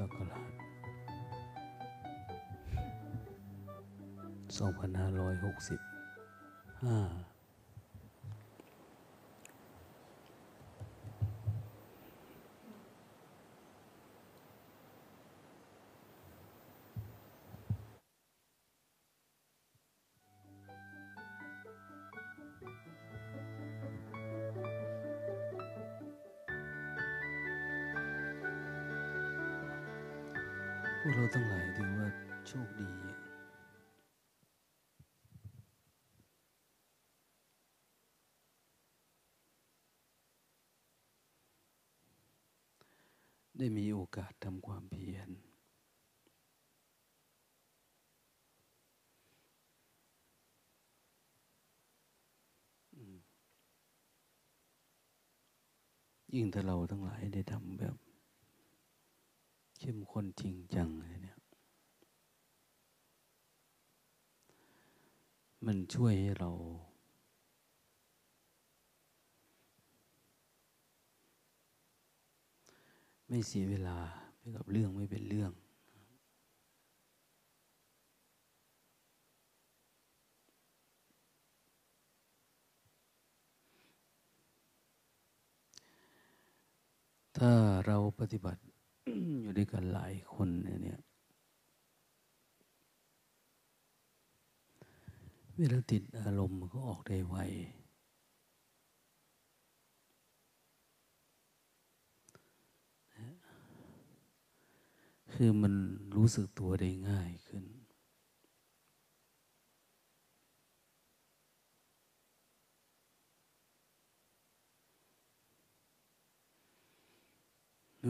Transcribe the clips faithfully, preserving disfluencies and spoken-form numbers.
ศักราช สองพันห้าร้อยหกสิบห้าพวกเราทั้งหลายถือว่าโชคดีได้มีโอกาสทำความเพียรยิ่งถ้าเราทั้งหลายได้ทำแบบเข้มข้นจริงจังเลยเนี่ยมันช่วยให้เราไม่เสียเวลาไปกับเรื่องไม่เป็นเรื่องถ้าเราปฏิบัติอยู่ด้วยกันหลายคนเนี่ยเวลาติดอารมณ์มันก็ออกได้ไวคือมันรู้สึกตัวได้ง่ายขึ้น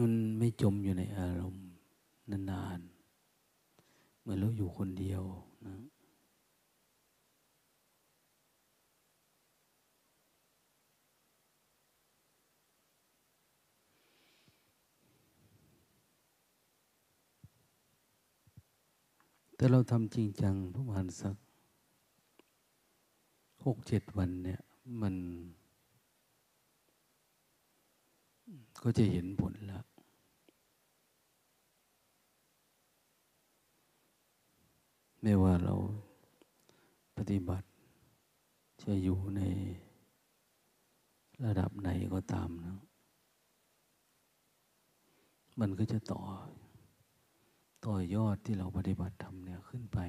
มันไม่จมอยู่ในอารมณ์นานๆเหมือนเราอยู่คนเดียวนะแต่เราทำจริงจังประมาณสักหกเจ็ดวันเนี่ยมันก็จะเห็นผลแล้วไม่ว่าเราปฏิบัติจะอยู่ในระดับไหนก็ตามนะมันก็จะต่อต่อยอดที่เราปฏิบัติทำเนี่ยขึ้นไป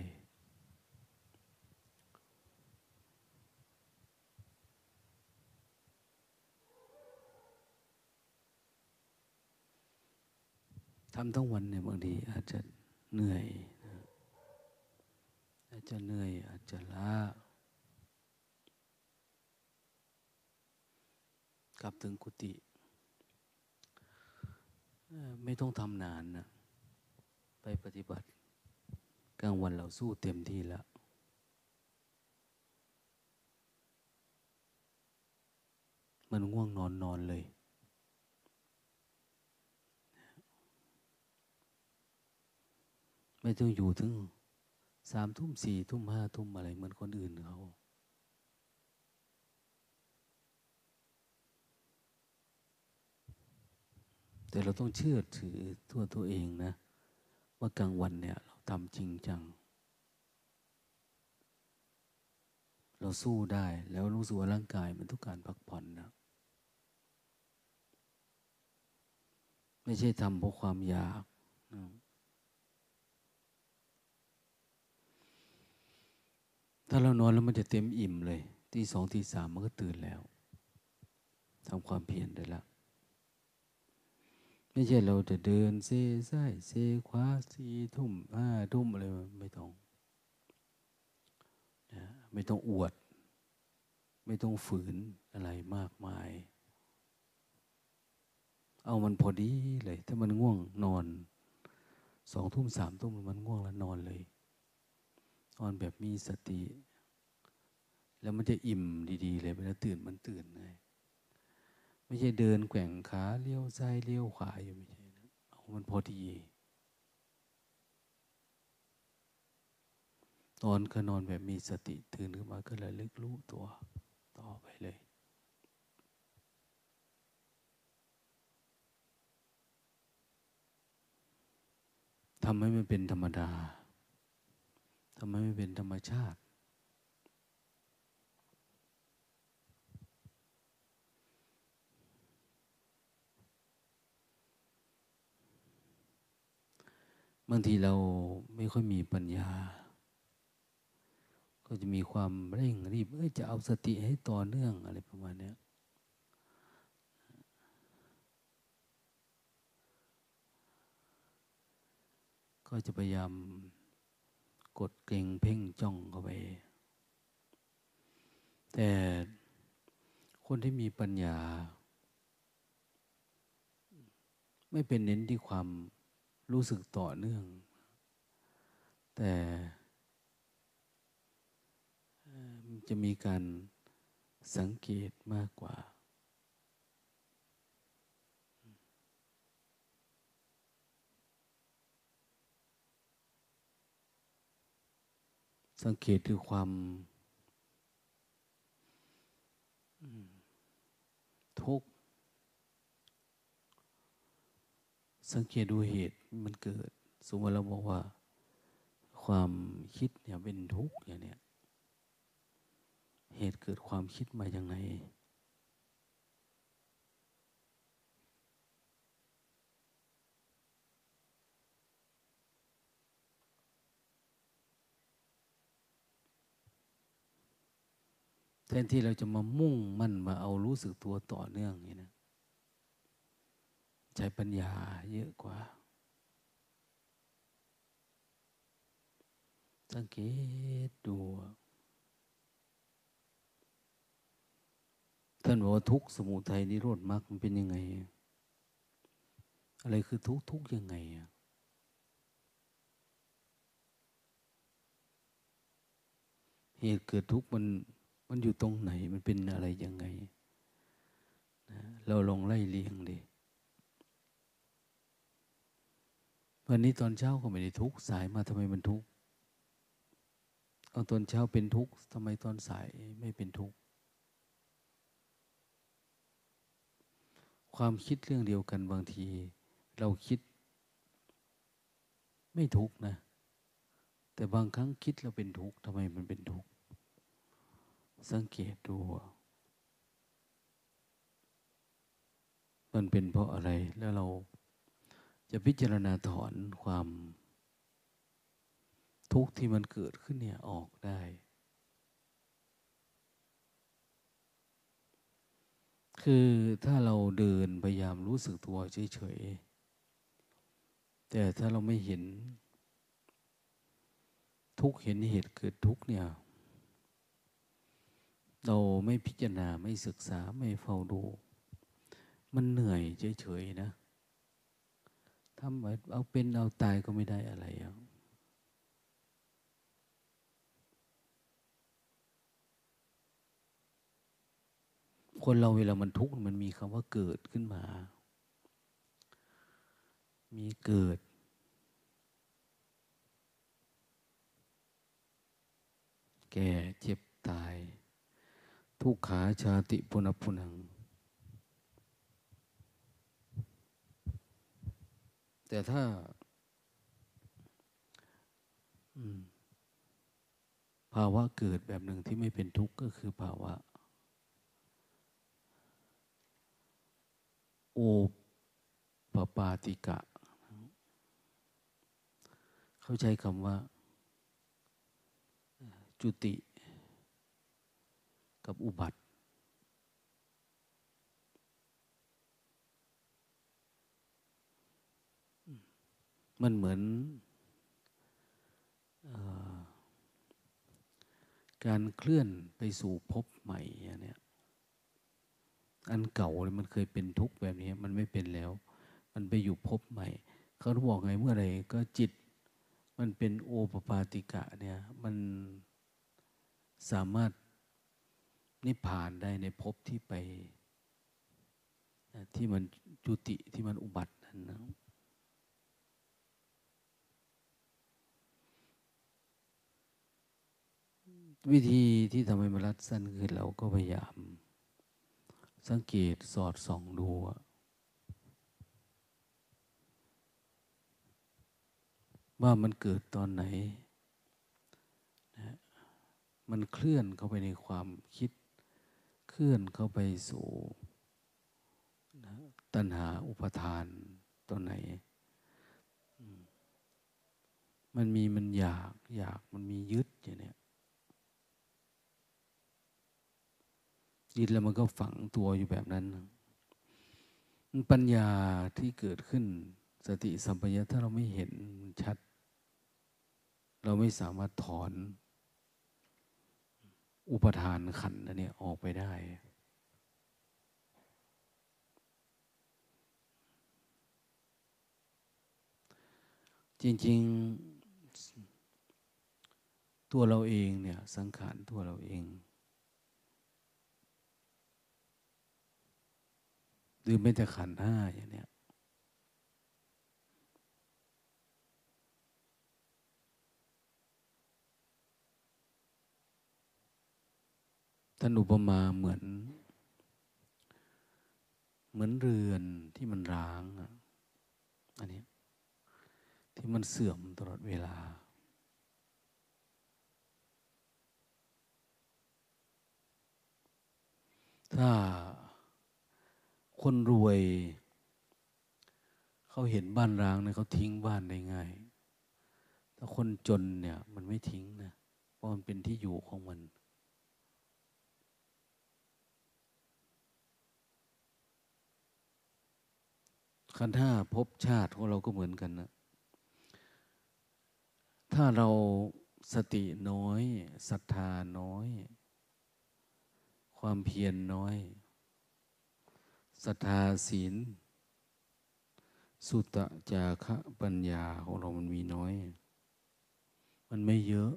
ทำทั้งวันเนี่ยบางทีอาจจะเหนื่อยนะอาจจะเหนื่อยอาจจะล้ากลับถึงกุฏิไม่ต้องทำนานนะไปปฏิบัติกลางวันเราสู้เต็มที่แล้วมันง่วงนอนนอนเลยไม่ต้องอยู่ถึงสามทุ่มสี่ทุ่มห้าทุ่มอะไรเหมือนคนอื่นเขาแต่เราต้องเชื่อถือตัวตัวเองนะว่ากลางวันเนี่ยเราทำจริงจังเราสู้ได้แล้วรู้สึกว่าร่างกายมันต้องการพักผ่อนนะไม่ใช่ทำเพราะความอยากนะถ้าเรานอนแล้วมันจะเต็มอิ่มเลยตีสองตีสามมันก็ตื่นแล้วทำความเพียรได้ละไม่ใช่เราจะเดินเซ่ซ้ายเซ่ขวาสี่ทุ่มห้าทุ่มอะไรไม่ต้องนะไม่ต้องอวดไม่ต้องฝืนอะไรมากมายเอามันพอดีเลยถ้ามันง่วงนอนสองทุ่มสามทุ่มมันง่วงแล้วนอนเลยนอนแบบมีสติแล้วมันจะอิ่มดีๆเลยเวลาตื่นมันตื่นเลยไม่ใช่เดินแกว่งขาเลี้ยวซ้ายเลี้ยวขวาอยู่ไม่ใช่นะเอามันพอดีนอนก็นอนแบบมีสติตื่นขึ้นมาก็เลยลึกรู้ตัวต่อไปเลย ทำให้มันเป็นธรรมดาทำให้มันเป็นธรรมชาติบางทีเราไม่ค่อยมีปัญญาก็จะมีความเร่งรีบเอ้ยจะเอาสติให้ต่อเนื่องอะไรประมาณเนี้ยก็จะพยายามกดเกรงเพ่งจ้องเข้าไปแต่คนที่มีปัญญาไม่เป็นเน้นที่ความรู้สึกต่อเนื่องแต่จะมีการสังเกตมากกว่าสังเกตคือความทุกข์สังเกตดูเหตุมันเกิดสมมติเราบอกว่าความคิดเนี่ยเป็นทุกข์อย่างเนี้ยเหตุเกิดความคิดมาอย่างไรแทนที่เราจะมามุ่งมั่นมาเอารู้สึกตัวต่อเนื่องนี่นะใช้ปัญญาเยอะกว่าสังเกตดูท่านบอกว่าทุกข์สมุทัยนิโรธมรรคมันเป็นยังไงอะไรคือทุกข์ทุกข์ยังไงอ่ะเหตุเกิดทุกข์มันมันอยู่ตรงไหนมันเป็นอะไรยังไงนะเราลองไล่เลียงดิวันนี้ตอนเช้าก็ไม่ได้ทุกข์สายมาทำไมมันทุกข์เอาตอนเช้าเป็นทุกข์ทำไมตอนสายไม่เป็นทุกข์ความคิดเรื่องเดียวกันบางทีเราคิดไม่ทุกข์นะแต่บางครั้งคิดเราเป็นทุกข์ทำไมมันเป็นทุกข์สังเกตดูมันเป็นเพราะอะไรแล้วเราจะพิจารณาถอนความทุกข์ที่มันเกิดขึ้นเนี่ยออกได้คือถ้าเราเดินพยายามรู้สึกตัวเฉยๆแต่ถ้าเราไม่เห็นทุกข์เห็นเหตุเกิดทุกข์เนี่ยเราไม่พิจารณาไม่ศึกษาไม่เฝ้าดูมันเหนื่อยเฉยๆนะทำแบบเอาเป็นเอาตายก็ไม่ได้อะไรอะคนเราเวลามันทุกข์มันมีคำว่าเกิดขึ้นมามีเกิดแก่เจ็บตายทุกขาชาติปุณพุนังแต่ถ้าภาวะเกิดแบบหนึ่งที่ไม่เป็นทุกข์ก็คือภาวะโอปปาติกะเข้าใจคำว่าจุติกับอุบัติมันเหมือนการเคลื่อนไปสู่ภพใหม่เนี่ยอันเก่าเลยมันเคยเป็นทุกข์แบบนี้มันไม่เป็นแล้วมันไปอยู่ภพใหม่เขาบอกไงเมื่อไหร่ก็จิตมันเป็นโอปปาติกะเนี่ยมันสามารถนิพพานได้ในภพที่ไปที่มันจุติที่มันอุบัตินั่นนะวิธีที่ทำให้มันรัดสั้นคือเราก็พยายามสังเกตสอดส่องดู ว่ามันเกิดตอนไหนนะมันเคลื่อนเข้าไปในความคิดเคลื่อนเข้าไปสู่นะตัณหาอุปทานตอนไหนมันมีมันอยากอยากมันมียึดอย่างเนี้ยยึดแล้วมันก็ฝังตัวอยู่แบบนั้นปัญญาที่เกิดขึ้นสติสัมปชัญญะถ้าเราไม่เห็นชัดเราไม่สามารถถอนอุปทานขันธ์อันนี้ออกไปได้จริงๆตัวเราเองเนี่ยสังขารตัวเราเองหรือไม่แต่ขันธ์ห้าอย่างเนี้ยท่านอุปมาเหมือนเหมือนเรือนที่มันร้างอันนี้ที่มันเสื่อมตลอดเวลาถ้าคนรวยเขาเห็นบ้านร้างเนี่ยเขาทิ้งบ้านได้ง่ายแต่คนจนเนี่ยมันไม่ทิ้งนะเพราะมันเป็นที่อยู่ของมันขันธ์ห้าภพชาติของเราก็เหมือนกันนะถ้าเราสติน้อยศรัทธาน้อยความเพียรน้อยศรัทธาศีลสุตะจาคะปัญญาของเรามันมีน้อยมันไม่เยอะ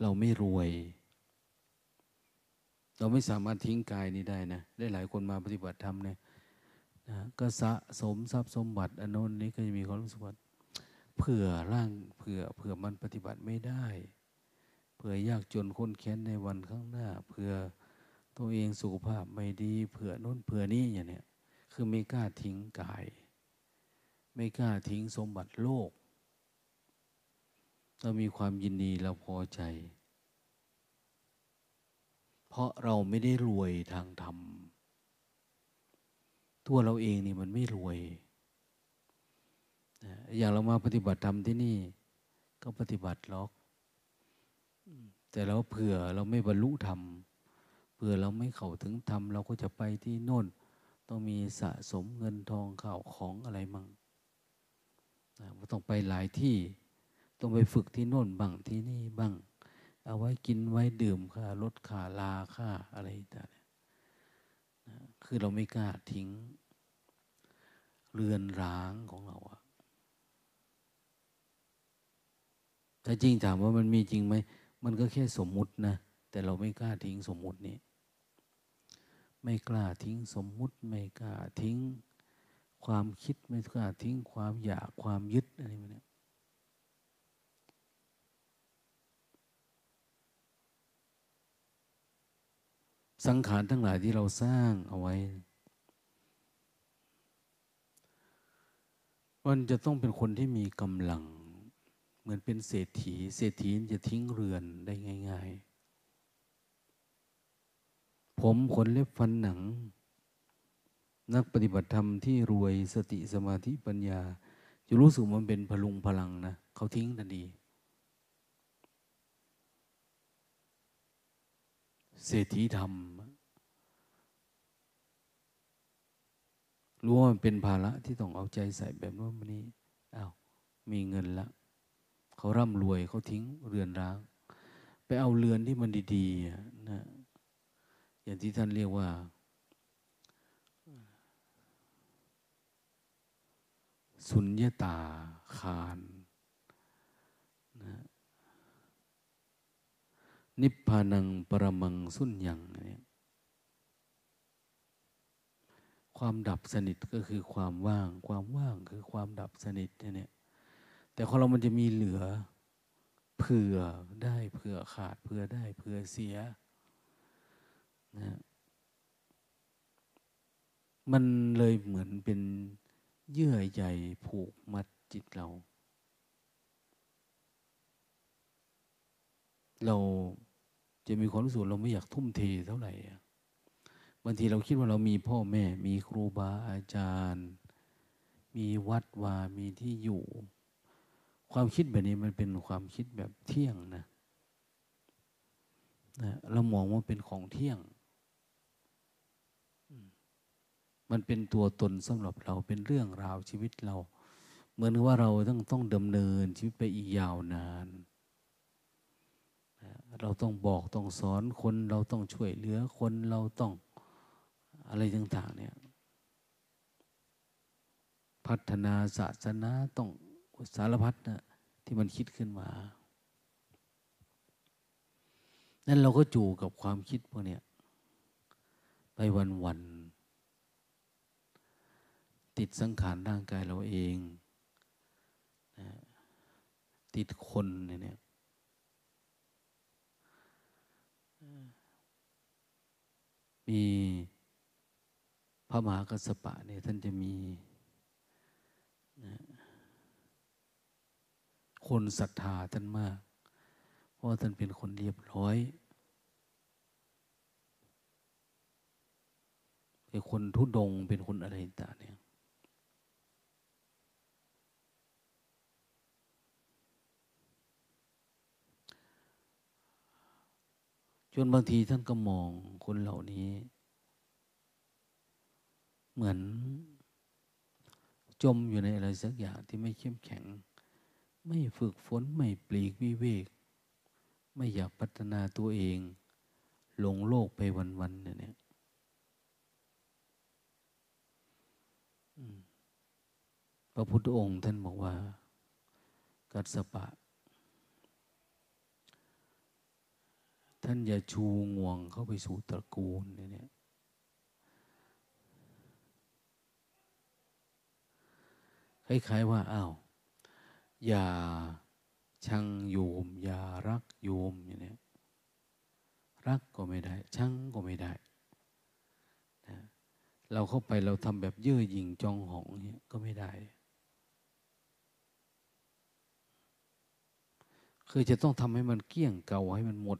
เราไม่รวยเราไม่สามารถทิ้งกายนี้ได้นะได้หลายคนมาปฏิบัติธรรมเนี่ยก็สะสมทรัพย์สมบัติอันโน้นนี้ก็จะมีความรู้สึกว่าเผื่อร่างเผื่อเผื่อมันปฏิบัติไม่ได้เผื่อยากจนคนแค้นในวันข้างหน้าเผื่อตัวเองสุขภาพไม่ดีเผื่อโน้นเผื่อนี้อย่างเนี้ยคือไม่กล้าทิ้งกายไม่กล้าทิ้งสมบัติโลกเรามีความยินดีเราพอใจเพราะเราไม่ได้รวยทางธรรมตัวเราเองนี่มันไม่รวยอย่างเรามาปฏิบัติธรรมที่นี่ก็ปฏิบัติล็อกแต่เราเผื่อเราไม่บรรลุธรรมเผื่อเราไม่เข้าถึงธรรมเราก็จะไปที่โน่นต้องมีสะสมเงินทองข้าวของอะไรมั่งต้องไปหลายที่ต้องไปฝึกที่โน่นบ้างที่นี่บ้างเอาไว้กินไว้ดื่มค่ารถค่าลาค่าอะไรต่างๆคือเราไม่กล้าทิ้งเรือนร้างของเราอะถ้าจริงถามว่ามันมีจริงไหมมันก็แค่สมมุตินะแต่เราไม่กล้าทิ้งสมมุตินี้ไม่กล้าทิ้งสมมุติไม่กล้าทิ้งความคิดไม่กล้าทิ้งความอยากความยึดอะไรแบบนี้สังขารทั้งหลายที่เราสร้างเอาไว้มันจะต้องเป็นคนที่มีกำลังเหมือนเป็นเศรษฐีเศรษฐีจะทิ้งเรือนได้ง่ายๆผมขนเล็บฟันหนังนักปฏิบัติธรรมที่รวยสติสมาธิปัญญาจะรู้สึกมันเป็นพลุงพลังนะเขาทิ้งทันทีเศรษฐีธรรมรู้ว่ามันเป็นภาระที่ต้องเอาใจใส่แบบว่าวันนี้อ้าวมีเงินละเขาร่ำรวยเขาทิ้งเรือนร้างไปเอาเรือนที่มันดีๆนะอย่างที่ท่านเรียกว่าสุญญตาคารนะนิพพานังปรมังสุญญังเนี่ยความดับสนิทก็คือความว่างความว่างคือความดับสนิทเนี่ยแต่ของเรามันจะมีเหลือเผื่อได้เผื่อขาดเผื่อได้เผื่อเสียนะมันเลยเหมือนเป็นเยื่อใยผูกมัดจิตเรา เราจะมีความรู้สึกเราไม่อยากทุ่มเทเท่าไหร่บางทีเราคิดว่าเรามีพ่อแม่มีครูบาอาจารย์มีวัดวามีที่อยู่ความคิดแบบนี้มันเป็นความคิดแบบเที่ยงนะนะเรามองว่าเป็นของเที่ยงมันเป็นตัวตนสำหรับเราเป็นเรื่องราวชีวิตเราเหมือนว่าเราต้องต้องดำเนินชีวิตไปอีกยาวนานเราต้องบอกต้องสอนคนเราต้องช่วยเหลือคนเราต้องอะไรต่างๆเนี่ยพัฒนาศาสนาต้องสารพัดนะที่มันคิดขึ้นมานั่นเราก็จู่กับความคิดพวกเนี้ยไปวันๆติดสังขารร่างกายเราเองนะติดคนเนี่ยมีพระมหากัสสปะเนี่ยท่านจะมีนะคนศรัทธาท่านมากเพราะท่านเป็นคนเรียบร้อยเป็นคนทุดงเป็นคนอะไรต่างเนี่ยจนบางทีท่านก็มองคนเหล่านี้เหมือนจมอยู่ในอะไรสักอย่างที่ไม่เข้มแข็งไม่ฝึกฝนไม่ปลีกวิเวกไม่อยากพัฒนาตัวเองหลงโลกไปวันๆเนี่ยพระพุทธองค์ท่านบอกว่ากัสสปะท่านอย่าชูงวงเข้าไปสู่ตระกูลเนี่ยคล้ายๆว่าอ้าวอย่าชังโยมอย่ารักโยมอย่างนี้รักก็ไม่ได้ชังก็ไม่ได้นะเราเข้าไปเราทำแบบเย่อหยิ่งจองหองเนี่ยก็ไม่ได้คือจะต้องทำให้มันเกลี้ยงเก่าให้มันหมด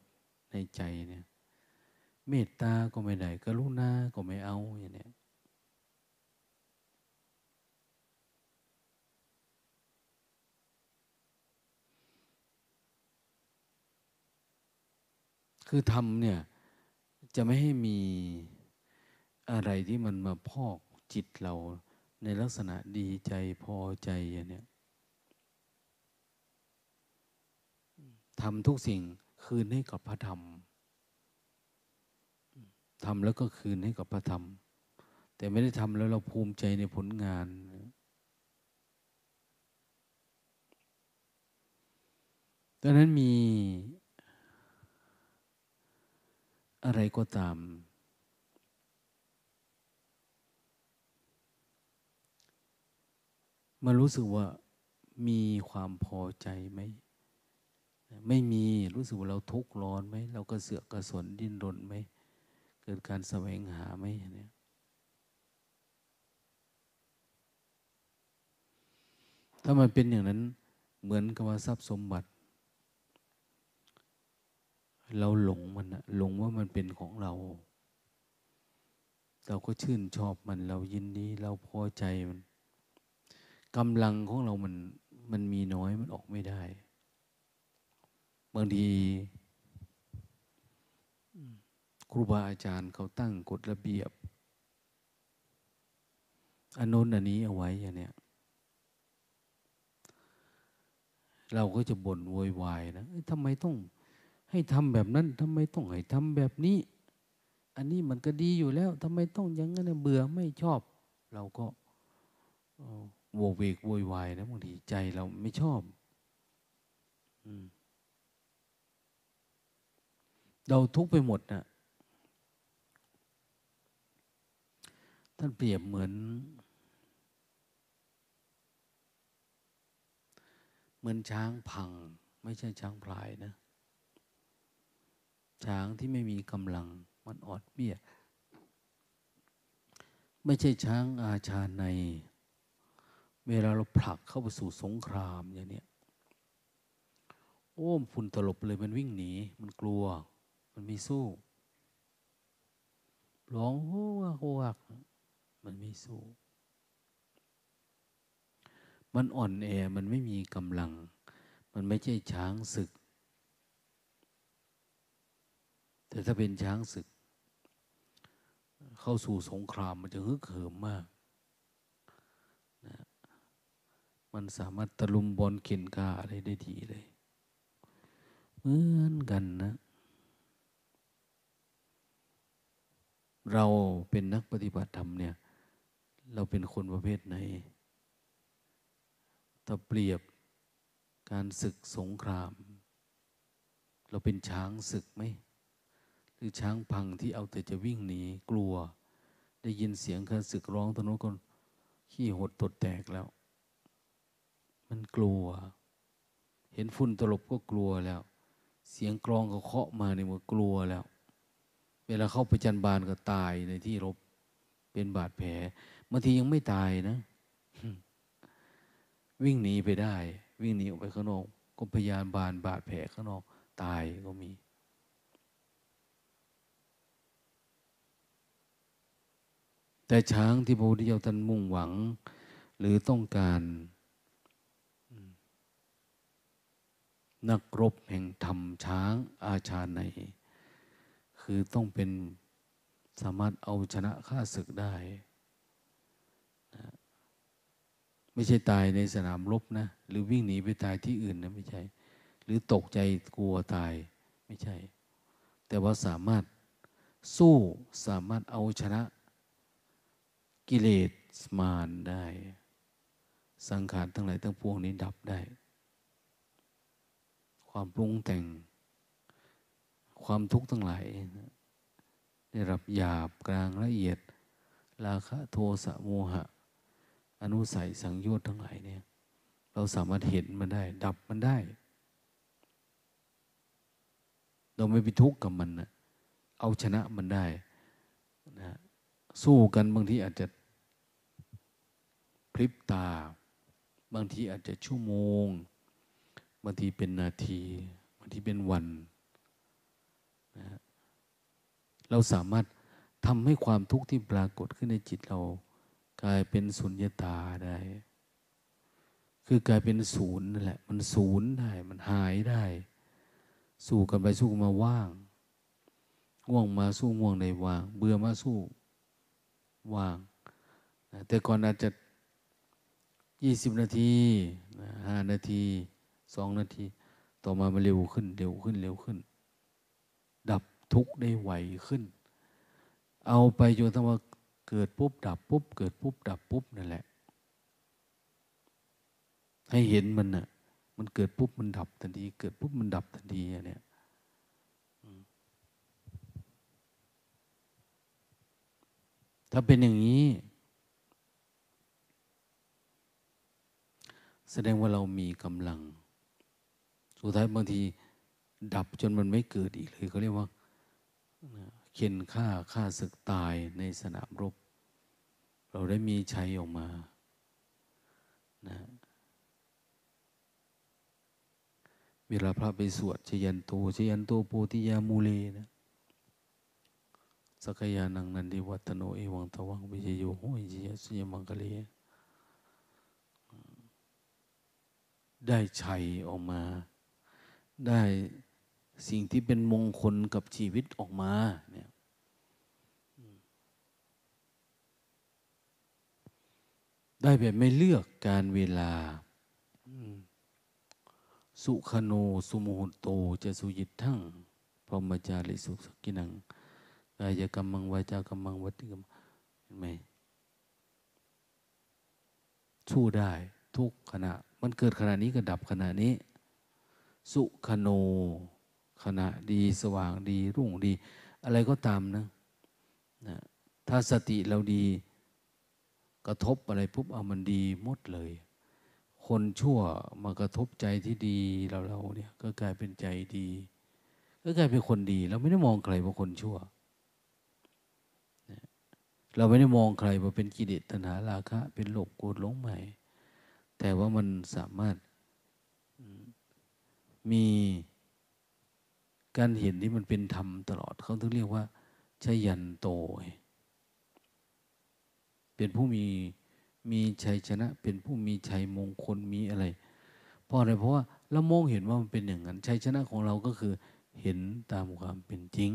ในใจเนี่ยเมตตาก็ไม่ได้กรุณาก็ไม่เอาอย่างนี้คือทำเนี่ยจะไม่ให้มีอะไรที่มันมาพอกจิตเราในลักษณะดีใจพอใจอย่างเนี้ยทำทุกสิ่งคืนให้กับพระธรรมทำแล้วก็คืนให้กับพระธรรมแต่ไม่ได้ทำแล้วเราภูมิใจในผลงานดังนั้นมีอะไรก็ตามมารู้สึกว่ามีความพอใจไหมไม่มีรู้สึกว่าเราทุกข์ร้อนไหมเราก็เสือกกระสนดิ้นรนไหมเกิดการแสวงหาไหมเนี่ยถ้ามันเป็นอย่างนั้นเหมือนกับว่าทรัพย์สมบัติเราหลงมันนะหลงว่ามันเป็นของเราเราก็ชื่นชอบมันเรายินดีเราพอใจมันกำลังของเรามันมันมีน้อยมันออกไม่ได้บางทีครูบาอาจารย์เขาตั้งกฎระเบียบอันโน้นอันนี้เอาไว้อย่างเนี้ยเราก็จะบ่นโวยวายนะทำไมต้องให้ทำแบบนั้นทำไมต้องให้ทำแบบนี้อันนี้มันก็ดีอยู่แล้วทำไมต้องอย่างนั้นเบื่อไม่ชอบเราก็โวเวกโวยวายนะบางทีใจเราไม่ชอบเราทุกข์ไปหมดนะท่านเปรียบเหมือนเหมือนช้างพังไม่ใช่ช้างพลายนะช้างที่ไม่มีกำลังมันอดเบี้ยไม่ใช่ช้างอาชาในเวลาเราผลักเข้าไปสู่สงครามอย่างเนี้ย อ้มฝุ่นตลบเลยมันวิ่งหนีมันกลัวมันไม่สู้ร้องโอ้วักโอ้วักมันไม่สู้มันอ่อนแอมันไม่มีกำลังมันไม่ใช่ช้างศึกแต่ถ้าเป็นช้างศึกเข้าสู่สงครามมันจะฮึกเหิมมากนะมันสามารถตะลุมบอลเข็นกาอะไรได้ดีเลยเหมือนกันนะเราเป็นนักปฏิบัติธรรมเนี่ยเราเป็นคนประเภทไหนถ้าเปรียบการศึกสงครามเราเป็นช้างศึกไหมหรือช้างพังที่เอาแต่จะวิ่งหนีกลัวได้ยินเสียงข้าศึกร้องตะโนก็ขี้หดตดแตกแล้วมันกลัวเห็นฝุ่นตลบก็กลัวแล้วเสียงกลองก็เคาะมาในมือกลัวแล้วเวลาเข้าไปจันบานก็ตายในที่รบเป็นบาดแผลบางทียังไม่ตายนะ วิ่งหนีไปได้วิ่งหนีออกไปข้างนอกก็พยานบานบาดแผลข้างนอกตายก็มีแต่ช้างที่พระพุทธเจ้าท่านมุ่งหวังหรือต้องการนักรบแห่งธรรมช้างอาชาในคือต้องเป็นสามารถเอาชนะข้าศึกได้นะไม่ใช่ตายในสนามรบนะหรือวิ่งหนีไปตายที่อื่นนะไม่ใช่หรือตกใจกลัวตายไม่ใช่แต่ว่าสามารถสู้สามารถเอาชนะกิเลสมารได้สังขารทั้งหลายทั้งปวงนี้ดับได้ความปรุงแต่งความทุกข์ทั้งหลายได้รับหยาบกลางละเอียดราคะโทสะโมหะอนุสัยสังโยชน์ทั้งหลายเนี่ยเราสามารถเห็นมันได้ดับมันได้เราไม่ไปทุกข์กับมันนะเอาชนะมันได้นะสู้กันบางทีอาจจะพริบตาบางทีอาจจะชั่วโมงบางทีเป็นนาทีบางทีเป็นวันนะเราสามารถทำให้ความทุกข์ที่ปรากฏขึ้นในจิตเรากลายเป็นสุญญตาได้คือกลายเป็นศูนย์นั่นแหละมันศูนย์ได้มันหายได้สู้กันไปสู้มาว่างง่วงมาสู้ง่วงในว่างเบื่อมาสู้ว่างนะแต่ก่อนอาจจะยี่สิบนาทีห้านาทีสองนาทีต่อมามันเร็วขึ้นเร็วขึ้นเร็วขึ้นดับทุกข์ได้ไวขึ้นเอาไปจนทั้งว่าเกิดปุ๊บดับปุ๊บเกิดปุ๊บดับปุ๊บนั่นแหละให้เห็นมันน่ะมันเกิดปุ๊บมันดับทันทีเกิดปุ๊บมันดับทันทีอันเนี้ยถ้าเป็นอย่างนี้แสดงว่าเรามีกำลังสุดท้ายบางทีดับจนมันไม่เกิดอีกเลยเขาเรียกว่าเข็นฆ่าฆ่าศึกตายในสนามรบเราได้มีชัยออกมานะเวลาพระไปสวดชยันโตชยันโตโพธิยามูเลนะสักยานังนันทิวัตโนเอวังตวังวิเชโยโหอิจิยะสุยมังคเลได้ชัยออกมาได้สิ่งที่เป็นมงคลกับชีวิตออกมาเนี่ยได้แบบไม่เลือกการเวลาสุขโนสุโมหโตจะสุยิตทั้งพรหมจาริสุขสักกินังกายกรรมังวาจากรรมังวัตถุกรรมเห็นไหมสู้ได้ทุกขณะมันเกิดขณะนี้ก็ดับขณะนี้สุขโนขณะดีสว่างดีรุ่งดีอะไรก็ตามนะนะถ้าสติเราดีกระทบอะไรปุ๊บเอามันดีหมดเลยคนชั่วมากระทบใจที่ดีเราเราเนี่ยก็กลายเป็นใจดีก็กลายเป็นคนดีเราไม่ได้มองใครว่าคนชั่วเราไม่ได้มองใครว่าเป็นกิเลสตัณหาราคะเป็นโลภโกรธหลงใหม่แต่ว่ามันสามารถ มีการเห็นที่มันเป็นธรรมตลอดเขาถึงเรียกว่าชยันโตเป็นผู้มีมีชัยชนะเป็นผู้มีชัยมงคลมีอะไรเพราะอะไรเพราะว่าเรามองเห็นว่ามันเป็นอย่างนั้นชัยชนะของเราก็คือเห็นตามความเป็นจริง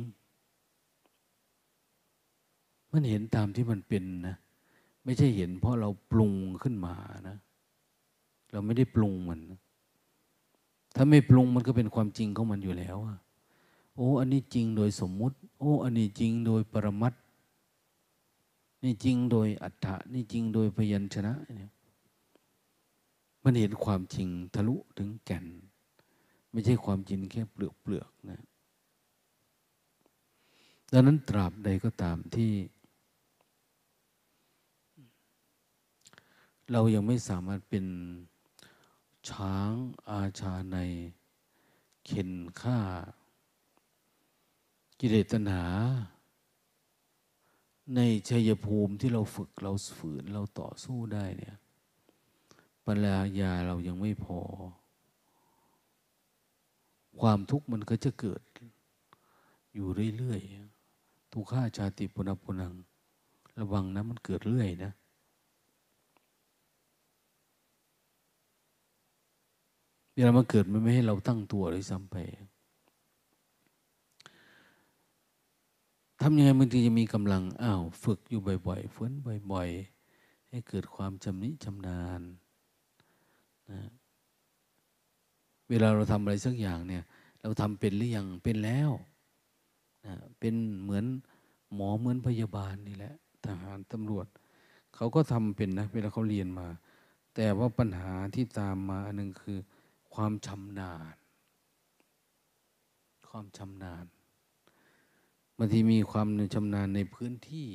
มันเห็นตามที่มันเป็นนะไม่ใช่เห็นเพราะเราปรุงขึ้นมานะเราไม่ได้ปรุงมันนะถ้าไม่ปรุงมันก็เป็นความจริงของมันอยู่แล้วโอ้อันนี้จริงโดยสมมุติโอ้อันนี้จริงโดยปรมัตถ์นี่จริงโดยอัฏฐะนี่จริงโดยพยัญชนะเนี่ยมันเห็นความจริงทะลุถึงแก่นไม่ใช่ความจริงแค่เปลือกเปลือกนะดังนั้นตราบใดก็ตามที่เรายังไม่สามารถเป็นช้างอาชาในเข็นฆ่ากิเลสตัณหาในชัยภูมิที่เราฝึกเราฝืนเราต่อสู้ได้เนี่ยปัญญาเรายังไม่พอความทุกข์มันก็จะเกิดอยู่เรื่อยๆทุกข้าชาติปุณณปุณังระวังนะมันเกิดเรื่อยนะเวลามันเกิดมันไม่ให้เราตั้งตัวเลยซ้ำไปทำยังไงมันถึงจะมีกำลังอ้าวฝึกอยู่บ่อยๆฝืนบ่อยๆให้เกิดความชำนิชำนาญนะเวลาเราทำอะไรสักอย่างเนี่ยเราทำเป็นหรือยังเป็นแล้วนะเป็นเหมือนหมอเหมือนพยาบาลนี่แหละทหารตำรวจเขาก็ทำเป็นนะเวลาเขาเรียนมาแต่ว่าปัญหาที่ตามมาอันนึงคือความชำนาญความชำนาญบางทีมีความชำนาญในพื้นที่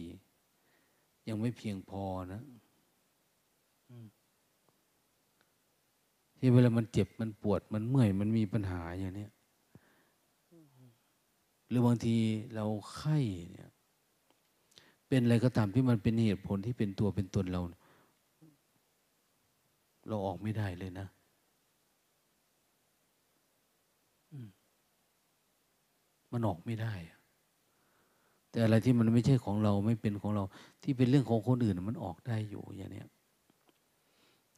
ยังไม่เพียงพอนะที่เวลามันเจ็บมันปวดมันเมื่อยมันมีปัญหาอย่างนี้หรือบางทีเราไข้เนี่ยเป็นอะไรก็ตามที่มันเป็นเหตุผลที่เป็นตัวเป็นตนเราเราออกไม่ได้เลยนะมันออกไม่ได้แต่อะไรที่มันไม่ใช่ของเราไม่เป็นของเราที่เป็นเรื่องของคนอื่นมันออกได้อยู่อย่างนี้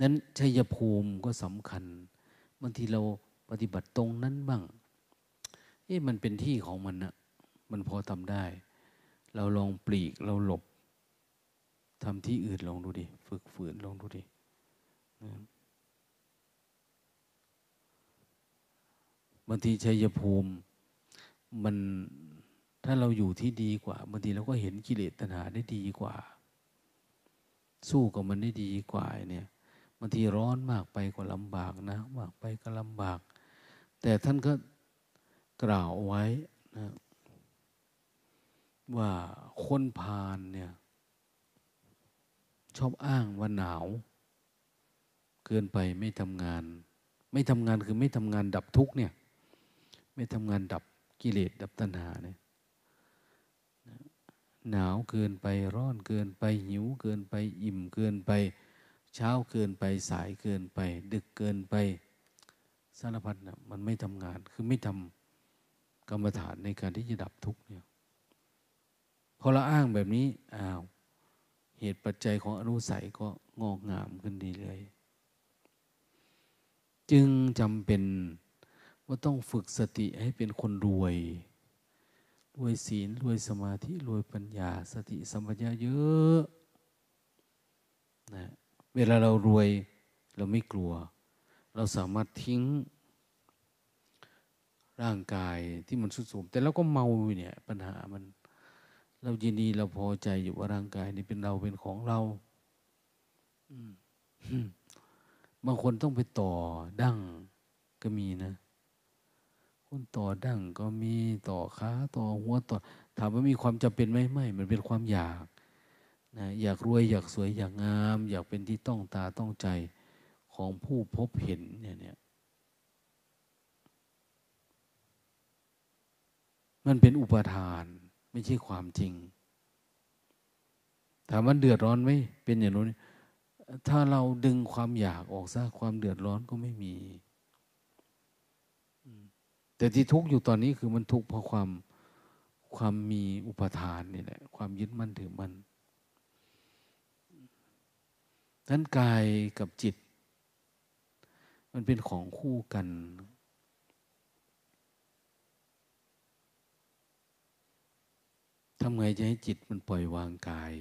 นั้นชัยภูมิก็สำคัญบางทีเราปฏิบัติตรงนั้นบ้างเอ๊ะมันเป็นที่ของมันนะมันพอทำได้เราลองปลีกเราหลบทำที่อื่นลองดูดิฝึกฝืนลองดูดิบางทีชัยภูมิมันถ้าเราอยู่ที่ดีกว่าบางทีเราก็เห็นกิเลสตัณหาได้ดีกว่าสู้กับมันได้ดีกว่าเนี่ยบางทีร้อนมากไปก็ลำบากนะมากไปก็ลำบากแต่ท่านก็กล่าวไว้นะว่าคนพาลเนี่ยชอบอ้างว่าหนาวเกินไปไม่ทำงานไม่ทำงานคือไม่ทำงานดับทุกข์เนี่ยไม่ทำงานดับกิเลสดับตัณหาเนี่ยหนาวเกินไปร้อนเกินไปหิวเกินไปอิ่มเกินไปเช้าเกินไปสายเกินไปดึกเกินไปสารพัดนะมันไม่ทำงานคือไม่ทำกรรมฐานในการที่จะดับทุกข์เนี่ยพอละอ้างแบบนี้อ้าวเหตุปัจจัยของอนุสัยก็งอกงามขึ้นดีเลยจึงจำเป็นว่าต้องฝึกสติให้เป็นคนรวยรวยศีลรวยสมาธิรวยปัญญาสติสัมปชัญญะเยอะนะเวลาเรารวยเราไม่กลัวเราสามารถทิ้งร่างกายที่มันทรุดโทรมแต่เราก็เมาอยู่เนี่ยปัญหามันเรายินดีเราพอใจอยู่ว่าร่างกายนี้เป็นเราเป็นของเราบางคนต้องไปต่อดั้งก็มีนะคนต่อดั้งก็มีต่อขาต่อหัวต่อถามว่ามีความจำเป็นไหมไม่มันเป็นความอยากนะอยากรวยอยากสวยอยากงามอยากเป็นที่ต้องตาต้องใจของผู้พบเห็นเนี่ยเนี่ยมันเป็นอุปทานไม่ใช่ความจริงถามว่าเดือดร้อนไหมเป็นอย่างนู้นถ้าเราดึงความอยากออกซะความเดือดร้อนก็ไม่มี แต่ที่ทุกข์อยู่ตอนนี้คือมันทุกข์เพราะความความมีอุปทานนี่แหละความยึดมั่นถือมั่นทั้งกายกับจิตมันเป็นของคู่กันทำไงจะให้จิตมันปล่อยวางกาย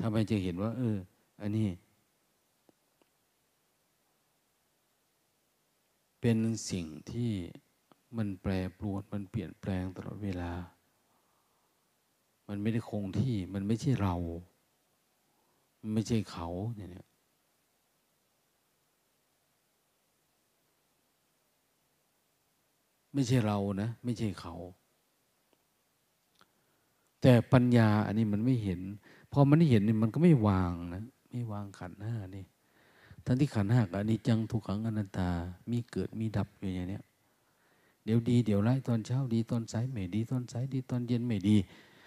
ทำไมจะเห็นว่าเอออันนี้เป็นสิ่งที่มันแปรปรวนมันเปลี่ยนแปลงตลอดเวลามันไม่ได้คงที่มันไม่ใช่เรามันไม่ใช่เขาเนี่ยไม่ใช่เรานะไม่ใช่เขาแต่ปัญญาอันนี้มันไม่เห็นพอมันไม่เห็นเนี่ยมันก็ไม่วางนะไม่วางขันธ์ห้านี่ทั้งที่ขันธ์ห้าอันนี้จังทุกขังอนัตตามีเกิดมีดับอยู่อย่างเนี้ยเดี๋ยวดีเดี๋ยวร้ายตอนเช้าดีตอนสายไม่ดีตอนสายดีตอนเย็นไม่ดี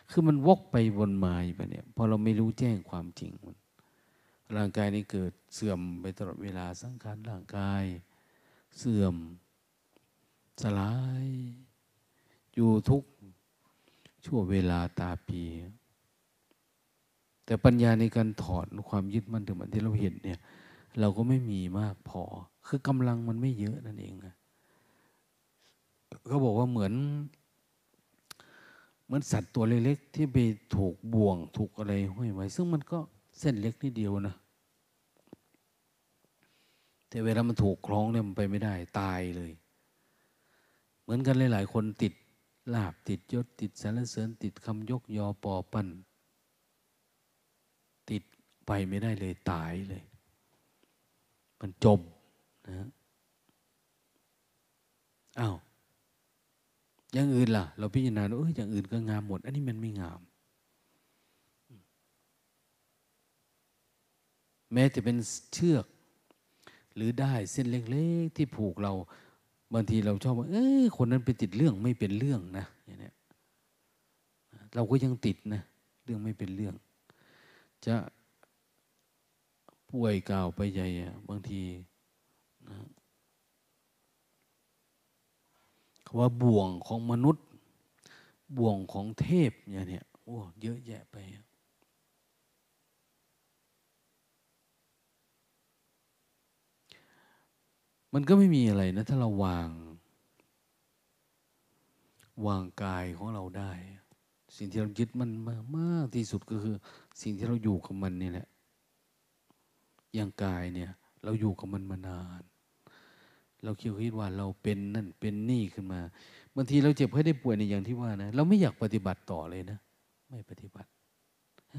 คือมันวกไปวนมาอยู่แบบเนี้ยพอเราไม่รู้แจ้งความจริงมันร่างกายนี้เกิดเสื่อมไปตลอดเวลาสังขารร่างกายเสื่อมสลายอยู่ทุกชั่วเวลาตาปีแต่ปัญญาในการถอนความยึดมั่นถึงมันที่เราเห็นเนี่ยเราก็ไม่มีมากพอคือกำลังมันไม่เยอะนั่นเองนะเขาบอกว่าเหมือนเหมือนสัตว์ตัวเล็กๆที่ไปถูกบ่วงถูกอะไรห้อยไว้ซึ่งมันก็เส้นเล็กนิดเดียวนะแต่เวลามันถูกคล้องเนี่ยมันไปไม่ได้ตายเลยเหมือนกันหลายๆคนติดลาภติดยศติดสรรเสริญติดคำยกยอปอปั้นติดไปไม่ได้เลยตายเลยมันจมนะอ้าวอย่างอื่นล่ะเราพิจารณาเอออย่างอื่นก็งามหมดอันนี้มันไม่งามแม้จะเป็นเชือกหรือด้ายเส้นเล็กๆที่ผูกเราบางทีเราชอบว่าเอ้ยคนนั้นไปติดเรื่องไม่เป็นเรื่องนะอย่างเนี้ยเราก็ยังติดนะเรื่องไม่เป็นเรื่องจะป่วยกล่าวไปใหญ่บางทีนะคำว่าบ่วงของมนุษย์บ่วงของเทพอย่างเนี้ยโอ้เยอะแยะไปมันก็ไม่มีอะไรนะถ้าเราวางวางกายของเราได้สิ่งที่เรายึดมันมามากที่สุดก็คือสิ่งที่เราอยู่กับมันนี่แหละอย่างกายเนี่ยเราอยู่กับมันมานานเราคิดคิดว่าเราเป็นนั่นเป็นนี่ขึ้นมาบางทีเราเจ็บแค่ได้ป่วยในอย่างที่ว่านะเราไม่อยากปฏิบัติต่อเลยนะไม่ปฏิบัติ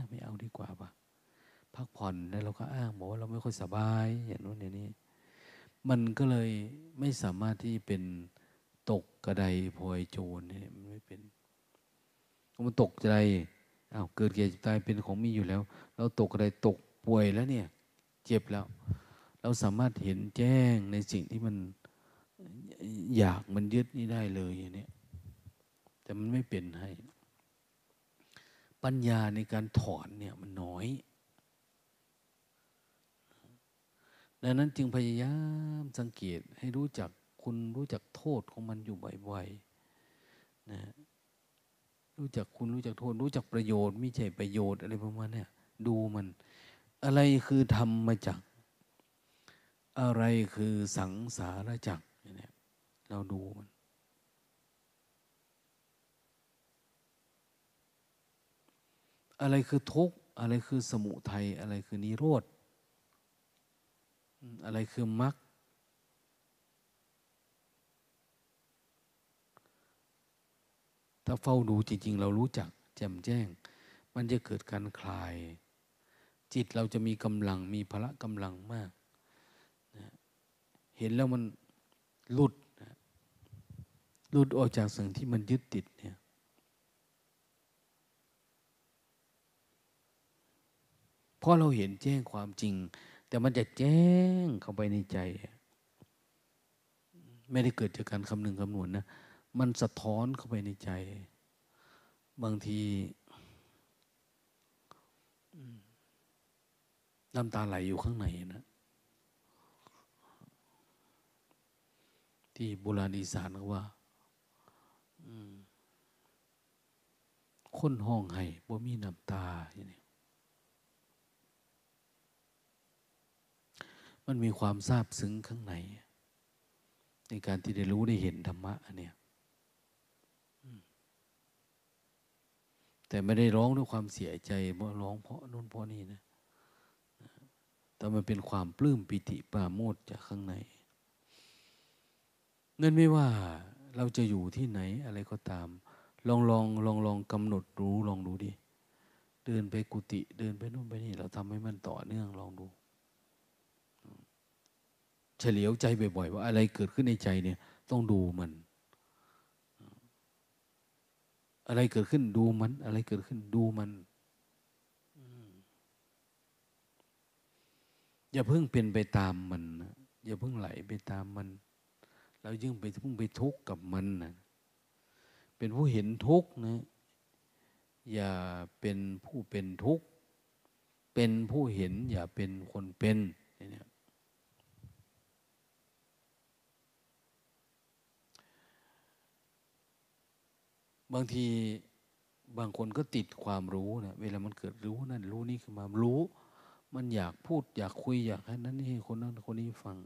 ไม่เอาดีกว่าปะพักผ่อนแล้วเราก็อ้างบอกว่าเราไม่ค่อยสบายอย่างนู้นอย่างนี้มันก็เลยไม่สามารถที่เป็นตกกระไดพลอยโจรเนี่ยมันไม่เป็นมันตกกระไดอ้าวเกิดเกิดตายเป็นของมีอยู่แล้วเราตกกระไดตกป่วยแล้วเนี่ยเจ็บแล้วเราสามารถเห็นแจ้งในสิ่งที่มันอยากมันยึดนี่ได้เลยอย่างนี้แต่มันไม่เป็นให้ปัญญาในการถอนเนี่ยมันน้อยดังนั้นจึงพยายามสังเกตให้รู้จักคุณรู้จักโทษของมันอยู่บ่อยๆนะรู้จักคุณรู้จักโทษรู้จักประโยชน์ไม่ใช่ประโยชน์อะไรประมาณนี้ดูมันอะไรคือธรรมจักรอะไรคือสังสารจักรเนี่ยเราดูมันอะไรคือทุกข์อะไรคือสมุทัยอะไรคือนิโรธอะไรคือมรรคถ้าเฝ้าดูจริงๆเรารู้จักแจ่มแจ้งมันจะเกิดการคลายจิตเราจะมีกำลังมีพละกำลังมากนะเห็นแล้วมันหลุดนะหลุดออกจากสิ่งที่มันยึดติดเนี่ยเพราะเราเห็นแจ้งความจริงแต่มันจะแจ้งเข้าไปในใจไม่ได้เกิดจากการคำนึงคำนวณ น, นะมันสะท้อนเข้าไปในใจบางทีน้ำตาไหลอยู่ข้างในนะ ที่โบราณอีสานเขาว่าคนห้องไห้บ่มีน้ำตาอย่างนี้มันมีความซาบซึ้งข้างในในการที่ได้รู้ได้เห็นธรรมะอันเนี้ยแต่ไม่ได้ร้องด้วยความเสียใจบ่ร้องเพราะนู่นเพราะนี่นะแต่มันเป็นความปลื้มปิติปราโมทย์จากข้างในนั่นไม่ว่าเราจะอยู่ที่ไหนอะไรก็ตามลองลองลองลองกำหนดรู้ลองดูดิเดินไปกุฏิเดินไปนู่นไปนี่เราทำให้มันต่อเนื่องลองดูเฉลียวใจบ่อยๆว่าอะไรเกิดขึ้นในใจเนี่ยต้องดูมันอะไรเกิดขึ้นดูมันอะไรเกิดขึ้นดูมันอย่าเพิ่งเป็นไปตามมันนะอย่าเพิ่งไหลไปตามมันเรายิ่งไปเพิ่งไปทุกข์กับมันนะเป็นผู้เห็นทุกข์นะอย่าเป็นผู้เป็นทุกข์เป็นผู้เห็นอย่าเป็นคนเป็นเนี่ยบางทีบางคนก็ติดความรู้นะเวลามันเกิดรู้นั่นรู้นี่ขึ้นมารู้มันอยากพูดอยากคุยอยากให้นั้นให้คนนั้นคนนี้ฟัง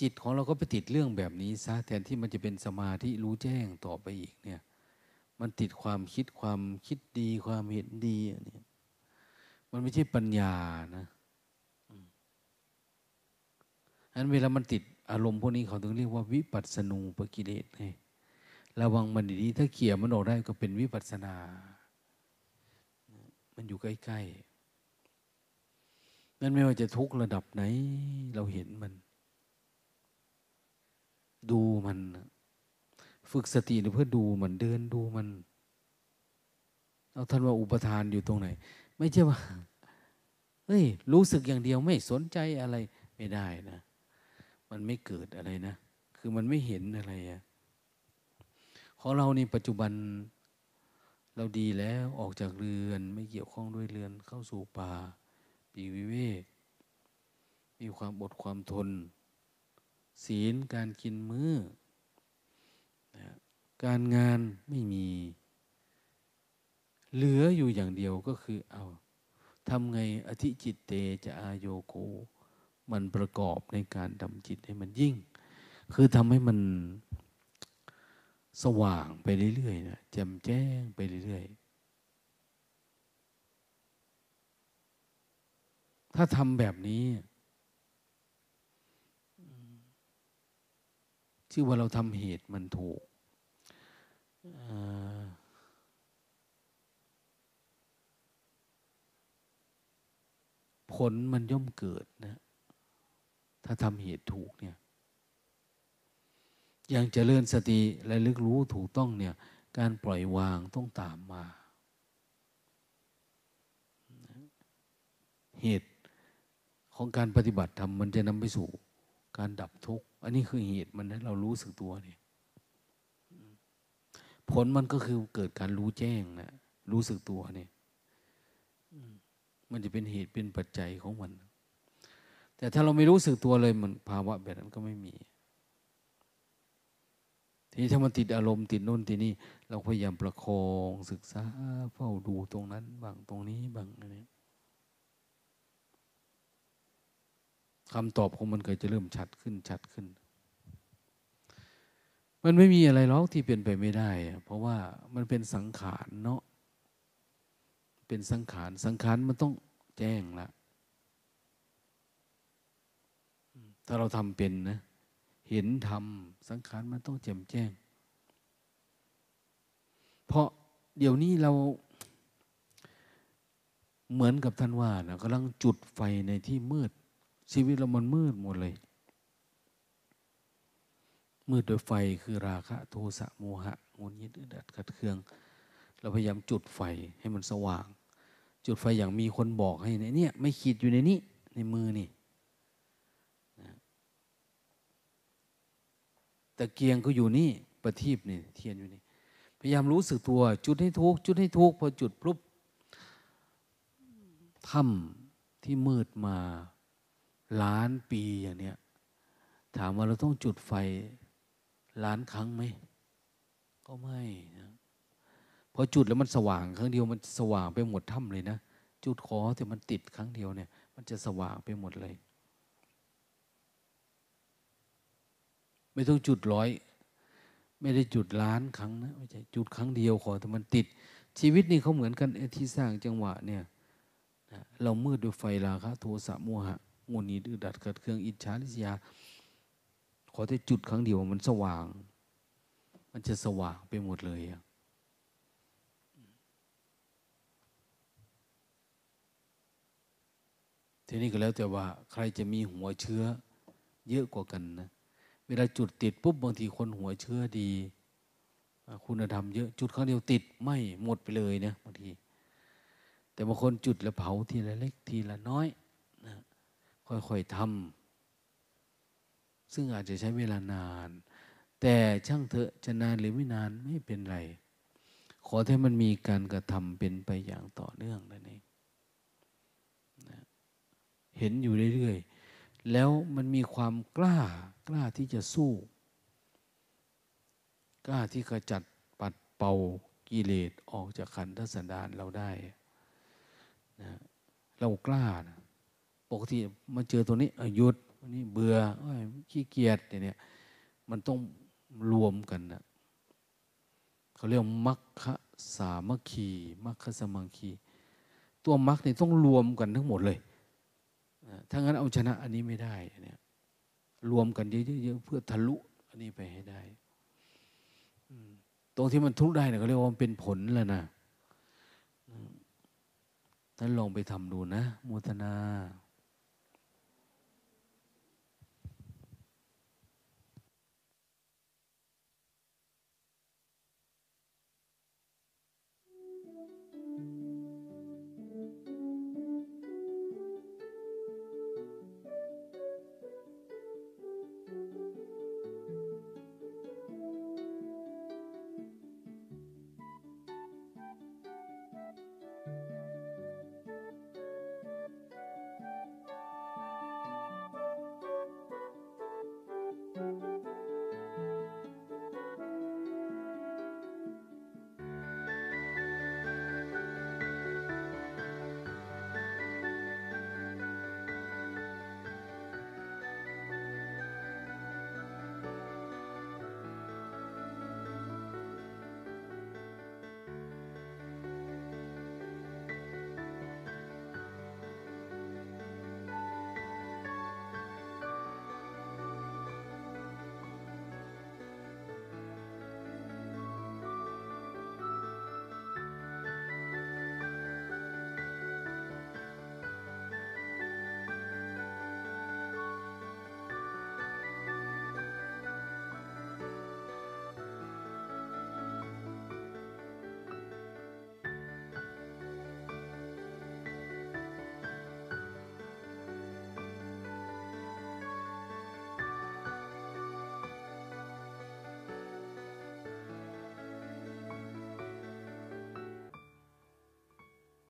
จิตของเราก็ไปติดเรื่องแบบนี้ซะแทนที่มันจะเป็นสมาธิรู้แจ้งต่อไปอีกเนี่ยมันติดความคิดความคิดดีความเห็นดีเนี่ยมันไม่ใช่ปัญญานะอันเวลามันติดอารมณ์พวกนี้เขาถึงเรียกว่าวิปัสสนูปกิเลสให้ระวังมันดีๆถ้าเขี่ยมันออกได้ก็เป็นวิปัสสนามันอยู่ใกล้ๆนั่นไม่ว่าจะทุกระดับไหนเราเห็นมันดูมันฝึกสติเพื่อดูมันเดินดูมันเอาท่านว่าอุปทานอยู่ตรงไหนไม่ใช่ว่าเฮ้ยรู้สึกอย่างเดียวไม่สนใจอะไรไม่ได้นะมันไม่เกิดอะไรนะคือมันไม่เห็นอะไรอะของเราในปัจจุบันเราดีแล้วออกจากเรือนไม่เกี่ยวข้องด้วยเรือนเข้าสู่ป่าปีวิเวกมีความอดความทนศีลการกินมื้อนะการงานไม่มีเหลืออยู่อย่างเดียวก็คือเอาทำไงอธิจิตเตจะอาโยโกมันประกอบในการทำจิตให้มันยิ่งคือทำให้มันสว่างไปเรื่อยๆนะแจ่มแจ้งไปเรื่อยๆถ้าทำแบบนี้ชื่อว่าเราทำเหตุมันถูกผลมันย่อมเกิดนะถ้าทำเหตุถูกเนี่ยอย่างเจริญสติและลึกรู้ถูกต้องเนี่ยการปล่อยวางต้องตามมาเหตุของการปฏิบัติธรรมมันจะนำไปสู่การดับทุกข์อันนี้คือเหตุมันนะเรารู้สึกตัวเนี่ยผลมันก็คือเกิดการรู้แจ้งนะรู้สึกตัวเนี่ยมันจะเป็นเหตุเป็นปัจจัยของมันแต่ถ้าเราไม่รู้สึกตัวเลยมันภาวะแบบนั้นก็ไม่มีทีนี้ถ้ามันติดอารมณ์ติดโน่นติดนี่เราพยายามประคองศึกษาเฝ้าดูตรงนั้นบ้างตรงนี้บ้างอะไรคำตอบของมันก็จะเริ่มชัดขึ้นชัดขึ้นมันไม่มีอะไรหรอกที่เป็นไปไม่ได้เพราะว่ามันเป็นสังขารเนาะเป็นสังขารสังขารมันต้องแจ้งละถ้าเราทำเป็นนะเห็นธรรมสังขารมันต้องแจ่มแจ้งเพราะเดี๋ยวนี้เราเหมือนกับท่านว่านะกำลังจุดไฟในที่มืดชีวิตเรามันมืดหมดเลยมืดโดยไฟคือราคะโทสะโมหะงุนยิดอึดอัดขัดเคืองเราพยายามจุดไฟให้มันสว่างจุดไฟอย่างมีคนบอกให้ในเนี่ยไม่ขีดอยู่ในนี้ในมือนี่ตะเกียงก็อยู่นี่ประทีปนี่เทียนอยู่นี่พยายามรู้สึกตัวจุดให้ทุกจุดให้ทุกพอจุดปุ๊บถ้ำที่มืดมาล้านปีอย่างเนี้ย ถามว่าเราต้องจุดไฟล้านครั้งไหมก็ไม่นะพอจุดแล้วมันสว่างครั้งเดียวมันสว่างไปหมดถ้ำเลยนะจุดขอแต่มันติดครั้งเดียวเนี่ยมันจะสว่างไปหมดเลยไม่ต้องจุดร้อยไม่ได้จุดล้านครั้งนะไม่ใช่จุดครั้งเดียวขอแต่มันติดชีวิตนี่เขาเหมือนกันที่สร้างจังหวะเนี่ยเรามืดด้วยไฟราคะโทสะโมหะงุนหงิดอึดอัดเกิดเครื่องอิจฉาริษยาขอแต่จุดครั้งเดียวมันสว่างมันจะสว่างไปหมดเลยทีนี้ก็แล้วแต่ว่าใครจะมีหัวเชื้อเยอะกว่ากันนะเวลาจุดติดปุ๊บบางทีคนหัวเชื้อดีคุณธรรมเยอะจุดครั้งเดียวติดไม่หมดไปเลยเนี่ยบางทีแต่บางคนจุดแล้วเผาทีละเล็กทีละน้อยนะค่อยๆทำซึ่งอาจจะใช้เวลานานแต่ช่างเถอะจะนานหรือไม่นานไม่เป็นไรขอให้มันมีการกระทำเป็นไปอย่างต่อเนื่องนั่นเองนะเห็นอยู่เรื่อยๆแล้วมันมีความกล้ากล้าที่จะสู้กล้าที่จะจัดปัดเป่ากิเลสออกจากขันธสันดานเราได้นะเรากล้านะปกติมาเจอตัวนี้หยุดวันนี้เบื่อขี้เกียจเนี่ยมันต้องรวมกันนะเขาเรียกมัคคะสามัคคีมัคคะสามัคคีตัวมัคเนี่ยต้องรวมกันทั้งหมดเลยถ้างั้นเอาชนะอันนี้ไม่ได้เนี่ยรวมกันเยอะๆเพื่อทะลุอันนี้ไปให้ได้ตรงที่มันทุกได้เนี่ยเขาเรียกว่ามันเป็นผลแล้วนะท่านลองไปทำดูนะโมทนา